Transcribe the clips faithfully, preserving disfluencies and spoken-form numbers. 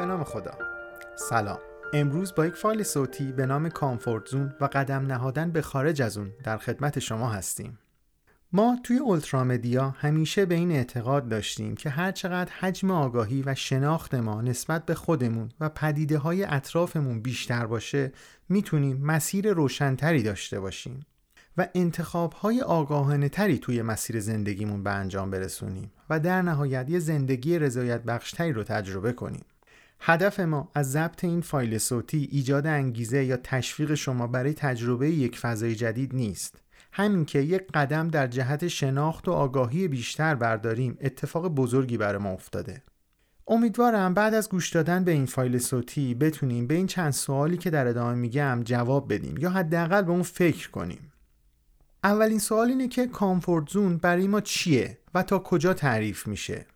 به نام خدا. سلام. امروز با یک فایل صوتی به نام کامفورتزون و قدم نهادن به خارج از اون در خدمت شما هستیم. ما توی اولترامدیا همیشه به این اعتقاد داشتیم که هرچقدر حجم آگاهی و شناخت ما نسبت به خودمون و پدیده‌های اطرافمون بیشتر باشه، میتونیم مسیر روشن‌تری داشته باشیم و انتخاب‌های آگاهانه‌تری توی مسیر زندگیمون به انجام برسونیم و در نهایت یه زندگی رضایت بخش‌تری رو تجربه کنیم. هدف ما از ضبط این فایل صوتی ایجاد انگیزه یا تشویق شما برای تجربه یک فضای جدید نیست. همین که یک قدم در جهت شناخت و آگاهی بیشتر برداریم، اتفاق بزرگی برای ما افتاده. امیدوارم بعد از گوش دادن به این فایل صوتی بتونیم به این چند سوالی که در ادامه میگم جواب بدیم یا حداقل به اون فکر کنیم. اولین سوال اینه که کامفورتزون برای ما چیه و تا کجا تعریف میشه؟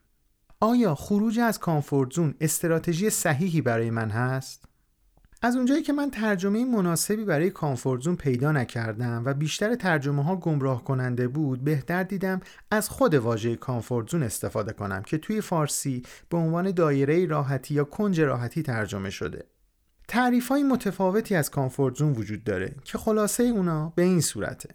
آیا خروج از کامفورتزون استراتژی صحیحی برای من هست؟ از اونجایی که من ترجمه مناسبی برای کامفورتزون پیدا نکردم و بیشتر ترجمه ها گمراه کننده بود، بهتر دیدم از خود واژه کامفورتزون استفاده کنم که توی فارسی به عنوان دایره راحتی یا کنج راحتی ترجمه شده. تعریف های متفاوتی از کامفورتزون وجود داره که خلاصه اونا به این صورته.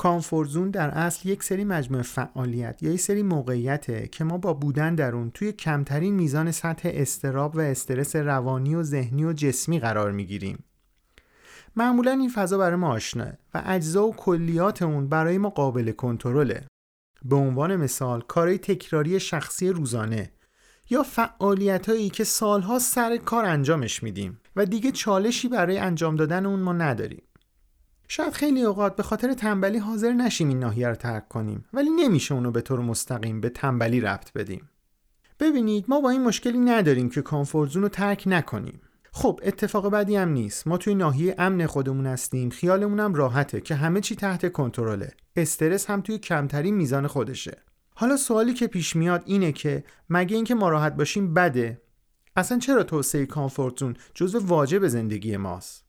کامفورتزون در اصل یک سری مجموعه فعالیت یا یک سری موقعیته که ما با بودن در اون توی کمترین میزان سطح اضطراب و استرس روانی و ذهنی و جسمی قرار میگیریم. معمولاً این فضا برای ما آشناه و اجزا و کلیات اون برای ما قابل کنترله. به عنوان مثال کارهای تکراری شخصی روزانه یا فعالیتایی که سالها سر کار انجامش میدیم و دیگه چالشی برای انجام دادن اون ما نداریم. شاید خیلی اوقات به خاطر تنبلی حاضر نشیم این ناحیه رو ترک کنیم، ولی نمیشه اونو به طور مستقیم به تنبلی ربط بدیم. ببینید، ما با این مشکلی نداریم که کامفورتزون رو ترک نکنیم. خب اتفاق بدی هم نیست. ما توی ناحیه امن خودمون هستیم، خیالمون هم راحته که همه چی تحت کنترله. استرس هم توی کمترین میزان خودشه. حالا سوالی که پیش میاد اینه که مگه اینکه ما راحت باشیم بده؟ اصلا چرا توسعه کامفورتزون جزو واجب زندگی ماست؟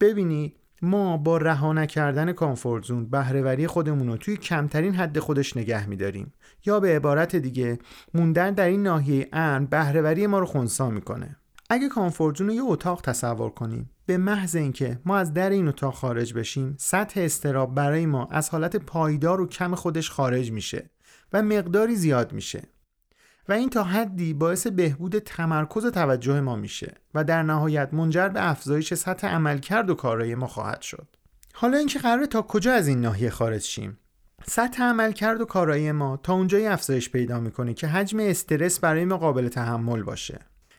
ببینید، ما با رها نکردن کامفورتزون بهره‌وری خودمون رو توی کمترین حد خودش نگه می‌داریم، یا به عبارت دیگه موندن در این ناحیه امن بهره‌وری ما رو خنثی می‌کنه. اگه کامفورتزون رو یه اتاق تصور کنیم، به محض اینکه ما از در این اتاق خارج بشیم، سطح اضطراب برای ما از حالت پایدار و کم خودش خارج میشه و مقداری زیاد میشه و این تا حدی باعث بهبود تمرکز و توجه ما میشه و در نهایت منجر به افزایش سطح عملکرد و کارایی ما خواهد شد. حالا اینکه قراره تا کجا از این ناحیه خارج شیم؟ سطح عملکرد و کارایی ما تا اونجایی افزایش پیدا میکنه که حجم استرس برای ما قابل تحمل باشه.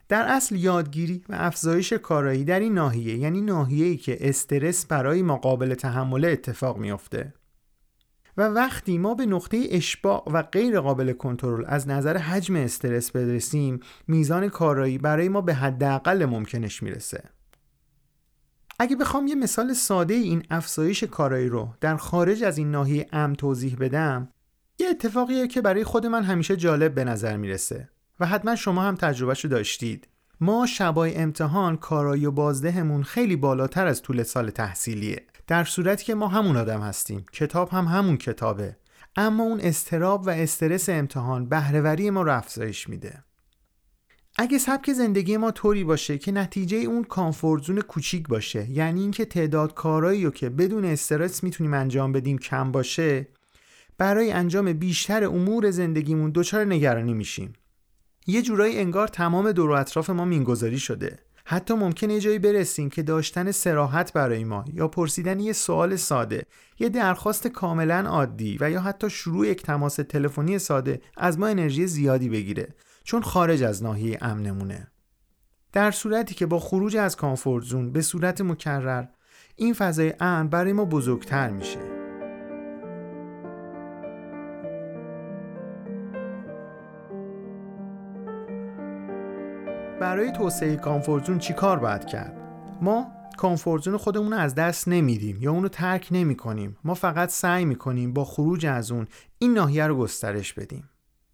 در اصل یادگیری و افزایش کارایی در این ناحیه، یعنی ناحیه‌ای که استرس برای ما قابل تحمل، اتفاق میفته. و وقتی ما به نقطه اشباع و غیر قابل کنترل از نظر حجم استرس برسیم، میزان کارایی برای ما به حداقل ممکنش میرسه. اگه بخوام یه مثال ساده این افزایش کارایی رو در خارج از این ناحیه امن توضیح بدم، یه اتفاقیه که برای خود من همیشه جالب به نظر میرسه و حتما شما هم تجربهشو داشتید. ما شبای امتحان کارایی و بازدهمون خیلی بالاتر از طول سال تحصیلیه، در صورتی که ما همون آدم هستیم، کتاب هم همون کتابه، اما اون اضطراب و استرس امتحان بهره‌وری ما رو افزایش میده. اگه سبک زندگی ما طوری باشه که نتیجه اون کامفورتزون کوچیک باشه، یعنی اینکه تعداد کارایی رو که بدون استرس میتونیم انجام بدیم کم باشه، برای انجام بیشتر امور زندگیمون دچار نگرانی میشیم. یه جورایی انگار تمام دور و اطراف ما مینگذاری شده. حتی ممکنه یه جایی برسیم که داشتن صراحت برای ما یا پرسیدن یه سوال ساده، یه درخواست کاملا عادی و یا حتی شروع یک تماس تلفنی ساده از ما انرژی زیادی بگیره، چون خارج از ناحیه امنمونه. در صورتی که با خروج از کامفورتزون به صورت مکرر، این فضای امن برای ما بزرگتر میشه. برای توسعه کامفورتزون چی کار باید کرد؟ ما کامفورتزون خودمون رو از دست نمیدیم یا اون رو ترک نمی کنیم. ما فقط سعی میکنیم با خروج از اون این ناحیه رو گسترش بدیم.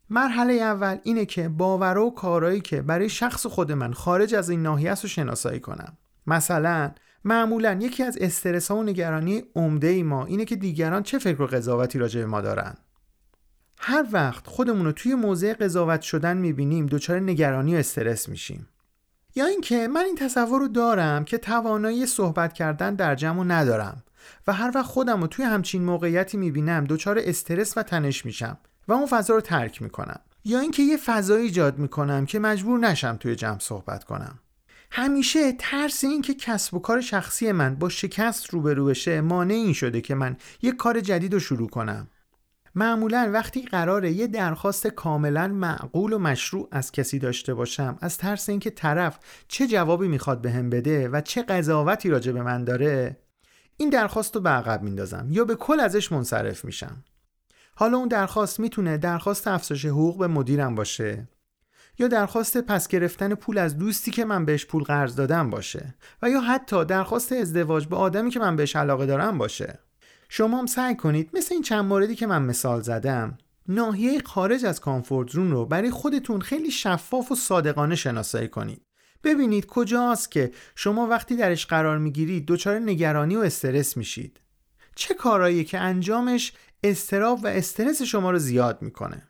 مرحله اول اینه که باورها و کارهایی که برای شخص خود من خارج از این ناحیه است رو شناسایی کنم. مثلا معمولا یکی از استرس ها و نگرانی عمده ما اینه که دیگران چه فکر و قضاوتی راجع به ما دارن. هر وقت خودمون رو توی موضع قضاوت شدن میبینیم، دچار نگرانی و استرس میشیم. یا اینکه من این تصور رو دارم که توانایی صحبت کردن در جمع ندارم و هر وقت خودم رو توی همچین موقعیتی میبینم دچار استرس و تنش میشم و اون فضا رو ترک میکنم، یا اینکه یه فضا ایجاد میکنم که مجبور نشم توی جمع صحبت کنم. همیشه ترس این که کسب و کار شخصی من با شکست روبرو بشه مانع این شده که من یه کار جدید رو شروع کنم. معمولاً وقتی قراره یه درخواست کاملاً معقول و مشروع از کسی داشته باشم، از ترس اینکه طرف چه جوابی میخواد بهم بده و چه قضاوتی راجع به من داره، این درخواست رو به عقب میندازم یا به کل ازش منصرف میشم. حالا اون درخواست میتونه درخواست افزایش حقوق به مدیرم باشه، یا درخواست پس گرفتن پول از دوستی که من بهش پول قرض دادم باشه، و یا حتی درخواست ازدواج با آدمی که من بهش علاقه دارم باشه. شما هم سعی کنید مثل این چند موردی که من مثال زدم، ناحیه خارج از کامفورتزون رو برای خودتون خیلی شفاف و صادقانه شناسایی کنید. ببینید کجاست که شما وقتی درش قرار میگیرید دچار نگرانی و استرس میشید. چه کارهایی که انجامش اضطراب و استرس شما رو زیاد میکنه.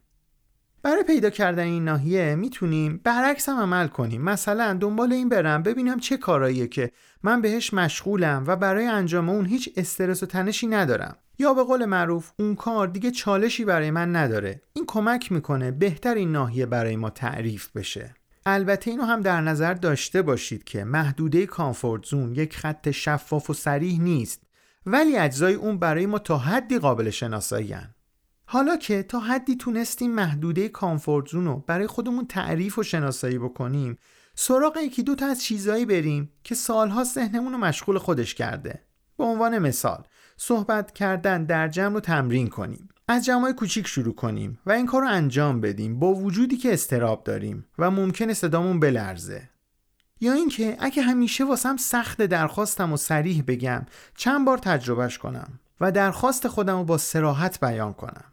برای پیدا کردن این ناحیه میتونیم برعکس هم عمل کنیم. مثلا دنبال این برم ببینم چه کاراییه که من بهش مشغولم و برای انجام اون هیچ استرس و تنشی ندارم، یا به قول معروف اون کار دیگه چالشی برای من نداره. این کمک میکنه بهتر این ناحیه برای ما تعریف بشه. البته اینو هم در نظر داشته باشید که محدوده کامفورتزون یک خط شفاف و صریح نیست، ولی اجزای اون برای ما تا حدی قابل شناسایی‌اند. حالا که تا حدی تونستیم محدوده کامفورتزون رو برای خودمون تعریف و شناسایی بکنیم، سراغ یکی دو تا از چیزایی بریم که سالها ذهنمون رو مشغول خودش کرده. به عنوان مثال، صحبت کردن در جمع رو تمرین کنیم. از جمع‌های کوچیک شروع کنیم و این کار رو انجام بدیم با وجودی که اضطراب داریم و ممکنه صدامون بلرزه. یا اینکه اگه همیشه واسم سخت درخواستم و صریح بگم، چند بار تجربهش کنم و درخواست خودم رو با صراحت بیان کنم.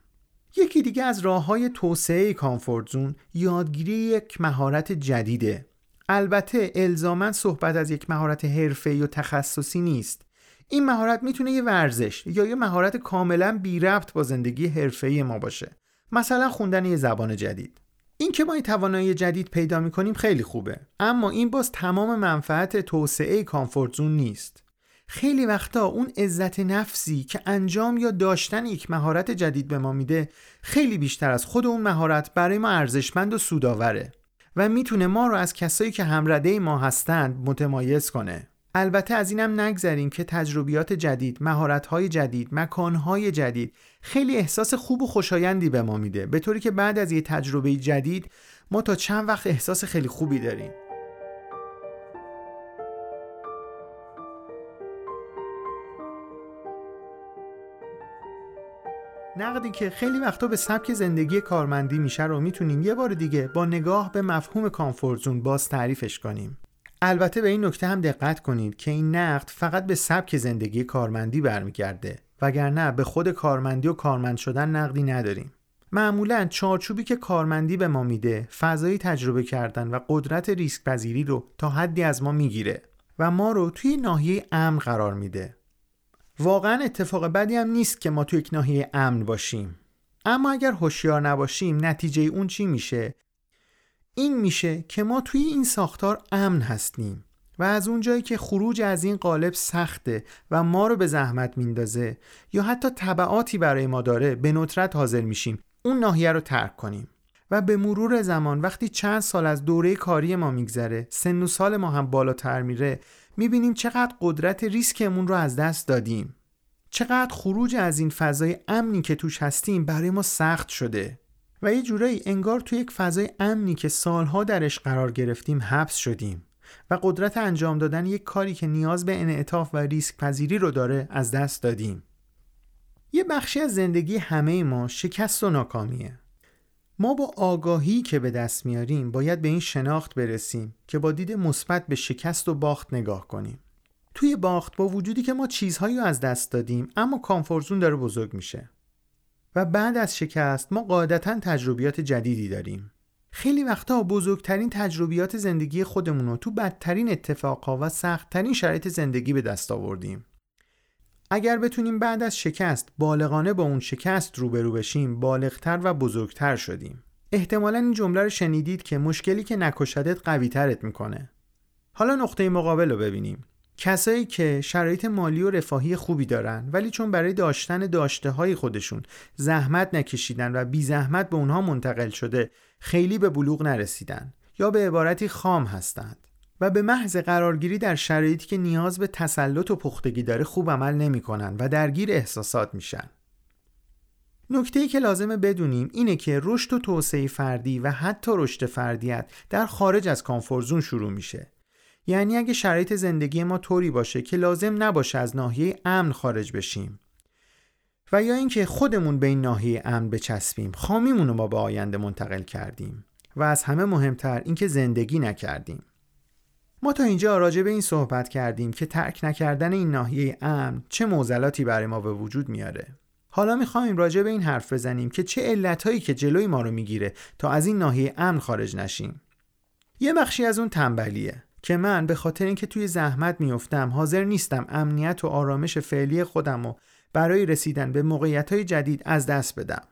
یکی دیگه از راه‌های توسعه کامفورتزون یادگیری یک مهارت جدیده. البته الزاماً صحبت از یک مهارت حرفه‌ای و تخصصی نیست. این مهارت میتونه یه ورزش یا یه مهارت کاملاً بی ربط با زندگی حرفه‌ای ما باشه. مثلا خوندن یه زبان جدید. این که ما این توانایی جدید پیدا می‌کنیم خیلی خوبه، اما این باز تمام منفعت توسعه کامفورتزون نیست. خیلی وقتا اون عزت نفسی که انجام یا داشتن یک مهارت جدید به ما میده خیلی بیشتر از خود اون مهارت برای ما ارزشمند و سودآوره و میتونه ما رو از کسایی که همرده ما هستند متمایز کنه. البته از اینم نگذریم که تجربیات جدید، مهارت‌های جدید، مکان‌های جدید خیلی احساس خوب و خوشایندی به ما میده، به طوری که بعد از یه تجربه جدید ما تا چند وقت احساس خیلی خوبی داریم. نقدی که خیلی وقتا به سبک زندگی کارمندی میشه رو میتونیم یه بار دیگه با نگاه به مفهوم کامفورتزون باز تعریفش کنیم. البته به این نکته هم دقت کنید که این نقد فقط به سبک زندگی کارمندی برمیگرده، وگرنه به خود کارمندی و کارمند شدن نقدی نداریم. معمولاً چارچوبی که کارمندی به ما میده، فضای تجربه کردن و قدرت ریسک پذیری رو تا حدی از ما میگیره و ما رو توی ناحیه امن قرار میده. واقعا اتفاق بدی هم نیست که ما توی یک ناحیه امن باشیم، اما اگر هوشیار نباشیم نتیجه اون چی میشه؟ این میشه که ما توی این ساختار امن هستیم و از اونجایی که خروج از این قالب سخته و ما رو به زحمت میندازه یا حتی تبعاتی برای ما داره، به ندرت حاضر میشیم اون ناحیه رو ترک کنیم و به مرور زمان وقتی چند سال از دوره کاری ما میگذره، سن و سال ما هم بالاتر میره، میبینیم چقدر قدرت ریسکمون رو از دست دادیم. چقدر خروج از این فضای امنی که توش هستیم برای ما سخت شده و یه جورایی انگار توی یک فضای امنی که سالها درش قرار گرفتیم حبس شدیم و قدرت انجام دادن یک کاری که نیاز به انعطاف و ریسک پذیری رو داره از دست دادیم. یه بخشی از زندگی همه ما شکست و ناکامیه. ما با آگاهی که به دست میاریم باید به این شناخت برسیم که با دید مثبت به شکست و باخت نگاه کنیم. توی باخت با وجودی که ما چیزهایی رو از دست دادیم، اما کامفورتزون داره بزرگ میشه و بعد از شکست ما قاعدتاً تجربیات جدیدی داریم. خیلی وقتا بزرگترین تجربیات زندگی خودمون رو تو بدترین اتفاقها و سختترین شرایط زندگی به دست آوردیم. اگر بتونیم بعد از شکست بالغانه با اون شکست روبرو بشیم، بالغتر و بزرگتر شدیم. احتمالاً این جمله رو شنیدید که مشکلی که نکشدت قوی‌ترت میکنه. حالا نقطه مقابل رو ببینیم. کسایی که شرایط مالی و رفاهی خوبی دارن ولی چون برای داشتن داشته‌های خودشون زحمت نکشیدن و بی زحمت به اونها منتقل شده، خیلی به بلوغ نرسیدن یا به عبارتی خام هستند و به محض قرارگیری در شرایطی که نیاز به تسلط و پختگی داره خوب عمل نمی‌کنن و درگیر احساسات میشن. نکته‌ای که لازمه بدونیم اینه که رشد و توسعه فردی و حتی رشد فردیت در خارج از کامفورتزون شروع میشه. یعنی اگه شرایط زندگی ما طوری باشه که لازم نباشه از ناحیه امن خارج بشیم و یا اینکه خودمون به این ناحیه امن بچسبیم، خامیمون رو ما به آینده منتقل کردیم و از همه مهمتر اینکه زندگی نکردیم. ما تا اینجا راجع به این صحبت کردیم که ترک نکردن این ناحیه امن چه معضلاتی برای ما به وجود میاره. حالا می‌خوایم راجع به این حرف بزنیم که چه علت‌هایی که جلوی ما رو میگیره تا از این ناحیه امن خارج نشیم. یه بخشی از اون تنبلیه که من به خاطر اینکه توی زحمت میافتم حاضر نیستم امنیت و آرامش فعلی خودمو برای رسیدن به موقعیت‌های جدید از دست بدم.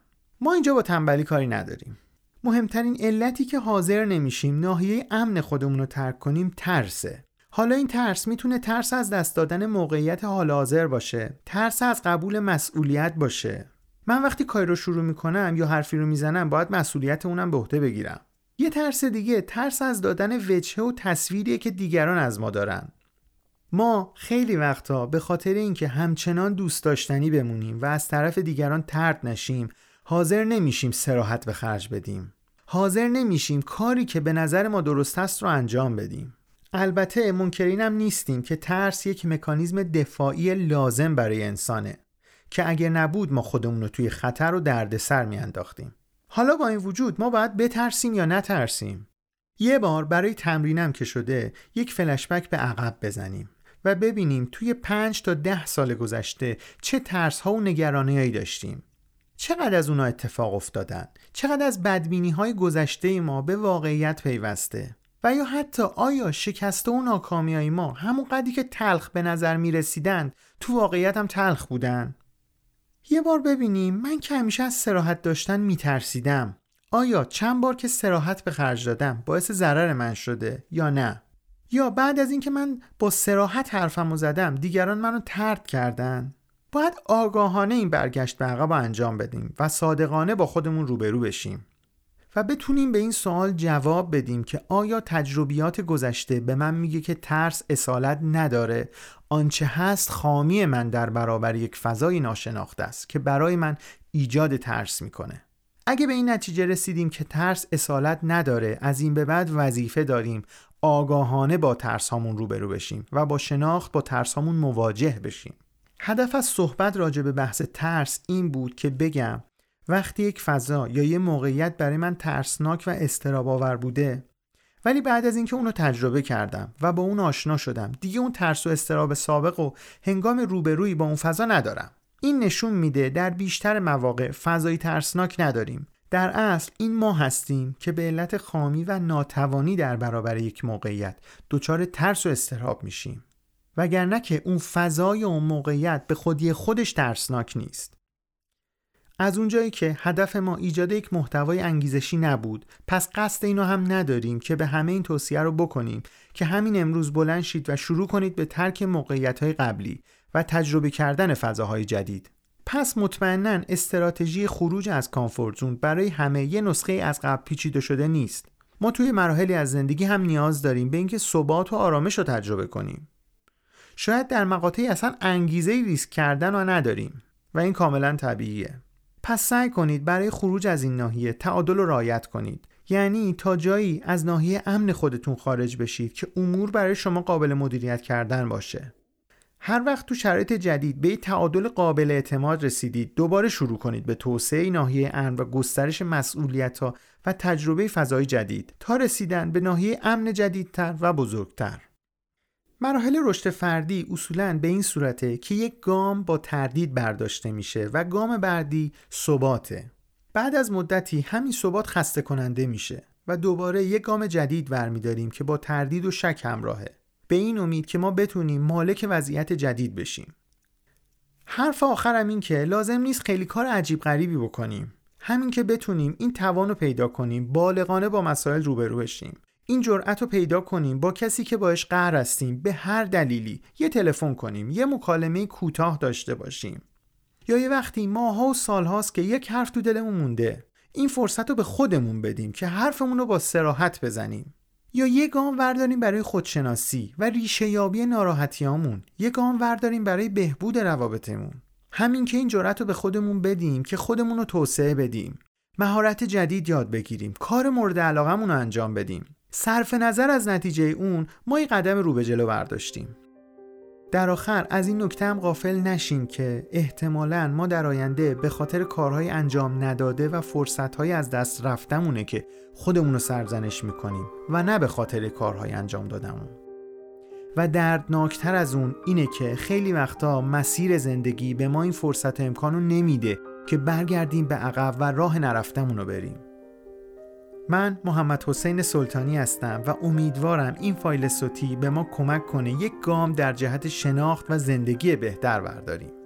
ما اینجا با تنبلی کاری نداریم. مهمترین علتی که حاضر نمیشیم ناحیه امن خودمون رو ترک کنیم ترسه. حالا این ترس میتونه ترس از دست دادن موقعیت حال حاضر باشه، ترس از قبول مسئولیت باشه. من وقتی کاری رو شروع میکنم یا حرفی رو میزنم باید مسئولیت اونم به عهده بگیرم. یه ترس دیگه ترس از دادن وجهه و تصویریه که دیگران از ما دارن. ما خیلی وقتا به خاطر اینکه همچنان دوست داشتنی بمونیم و از طرف دیگران طرد نشیم، حاضر نمیشیم صراحت به خرج بدیم. حاضر نمیشیم کاری که به نظر ما درست است رو انجام بدیم. البته منکرینم نیستیم که ترس یک مکانیزم دفاعی لازم برای انسانه که اگر نبود ما خودمون رو توی خطر و دردسر میانداختیم. حالا با این وجود ما باید بترسیم یا نترسیم؟ یه بار برای تمرینم که شده یک فلشبک به عقب بزنیم و ببینیم توی پنج تا ده سال گذشته چه ترس‌ها و نگرانی‌هایی داشتیم. چقدر از اونا اتفاق افتادن؟ چقدر از بدبینی‌های گذشته ما به واقعیت پیوسته؟ و یا حتی آیا شکست و ناکامی‌های ما همون قدری که تلخ به نظر می‌رسیدن تو واقعیت هم تلخ بودن؟ یه بار ببینیم من که همیشه از صراحت داشتن میترسیدم، آیا چند بار که صراحت به خرج دادم باعث ضرر من شده یا نه؟ یا بعد از اینکه من با صراحت حرفمو زدم دیگران منو طرد کردن؟ باید آگاهانه این برگشت به عقب انجام بدیم و صادقانه با خودمون روبرو بشیم و بتونیم به این سوال جواب بدیم که آیا تجربیات گذشته به من میگه که ترس اصالت نداره، آنچه هست خامی من در برابر یک فضای ناشناخته است که برای من ایجاد ترس میکنه. اگه به این نتیجه رسیدیم که ترس اصالت نداره، از این به بعد وظیفه داریم آگاهانه با ترس هامون روبرو بشیم و با شناخت با ترس هامون مواجه بشیم. هدف از صحبت راجع به بحث ترس این بود که بگم وقتی یک فضا یا یک موقعیت برای من ترسناک و اضطراب‌آور بوده، ولی بعد از اینکه اونو تجربه کردم و با اون آشنا شدم، دیگه اون ترس و اضطراب سابق و هنگام روبرویی با اون فضا ندارم. این نشون میده در بیشتر مواقع فضای ترسناک نداریم. در اصل این ما هستیم که به علت خامی و ناتوانی در برابر یک موقعیت دچار ترس و اضطراب میشیم، وگرنه که اون فضای و اون موقعیت به خودی خودش ترسناک نیست. از اونجایی که هدف ما ایجاد یک محتوای انگیزشی نبود، پس قصد اینو هم نداریم که به همه این توصیه رو بکنیم که همین امروز بلند شید و شروع کنید به ترک موقعیت‌های قبلی و تجربه کردن فضاهای جدید. پس مطمئناً استراتژی خروج از کامفورتزون برای همه یه نسخه از قبل پیچیده شده نیست. ما توی مراحلی از زندگی هم نیاز داریم به اینکه ثبات و آرامش رو تجربه کنیم. شاید در مقاطعی اصلا انگیزه ریسک کردن رو نداریم و این کاملاً طبیعیه. پس سعی کنید برای خروج از این ناحیه تعادل رو رعایت کنید. یعنی تا جایی از ناحیه امن خودتون خارج بشید که امور برای شما قابل مدیریت کردن باشه. هر وقت تو شرایط جدید به تعادل قابل اعتماد رسیدید، دوباره شروع کنید به توسعه ناحیه امن و گسترش مسئولیت‌ها و تجربه فضای جدید تا رسیدن به ناحیه امن جدیدتر و بزرگتر. مراحل رشد فردی اصولاً به این صورته که یک گام با تردید برداشته میشه و گام بعدی ثباته. بعد از مدتی همین ثبات خسته کننده میشه و دوباره یک گام جدید برمیداریم که با تردید و شک همراهه، به این امید که ما بتونیم مالک وضعیت جدید بشیم. حرف آخرم این که لازم نیست خیلی کار عجیب غریبی بکنیم. همین که بتونیم این توانو پیدا کنیم، بالغانه با مسائل روبرو بشیم. این جرأت رو پیدا کنیم با کسی که باهاش قهر هستیم به هر دلیلی یه تلفن کنیم، یه مکالمه کوتاه داشته باشیم، یا یه وقتی ماها و سالهاست که یک حرف تو دلمون مونده این فرصت رو به خودمون بدیم که حرفمون رو با صراحت بزنیم، یا یه گام ورداریم برای خودشناسی و ریشه یابی ناراحتیامون، یه گام ورداریم برای بهبود روابطمون. همین که این جرأت رو به خودمون بدیم که خودمون رو توسعه بدیم، مهارت جدید یاد بگیریم، کار مورد علاقمون رو انجام بدیم، صرف نظر از نتیجه اون ما یه قدم رو به جلو برداشتیم. در آخر از این نکته هم غافل نشیم که احتمالاً ما در آینده به خاطر کارهای انجام نداده و فرصت‌های از دست رفتمونه که خودمون رو سرزنش می‌کنیم و نه به خاطر کارهای انجام دادمون. و دردناکتر از اون اینه که خیلی وقتا مسیر زندگی به ما این فرصت و امکانو نمیده که برگردیم به عقب و راه نرفتمون رو بریم. من محمد حسین سلطانی هستم و امیدوارم این فایل صوتی به ما کمک کنه یک گام در جهت شناخت و زندگی بهتر برداریم.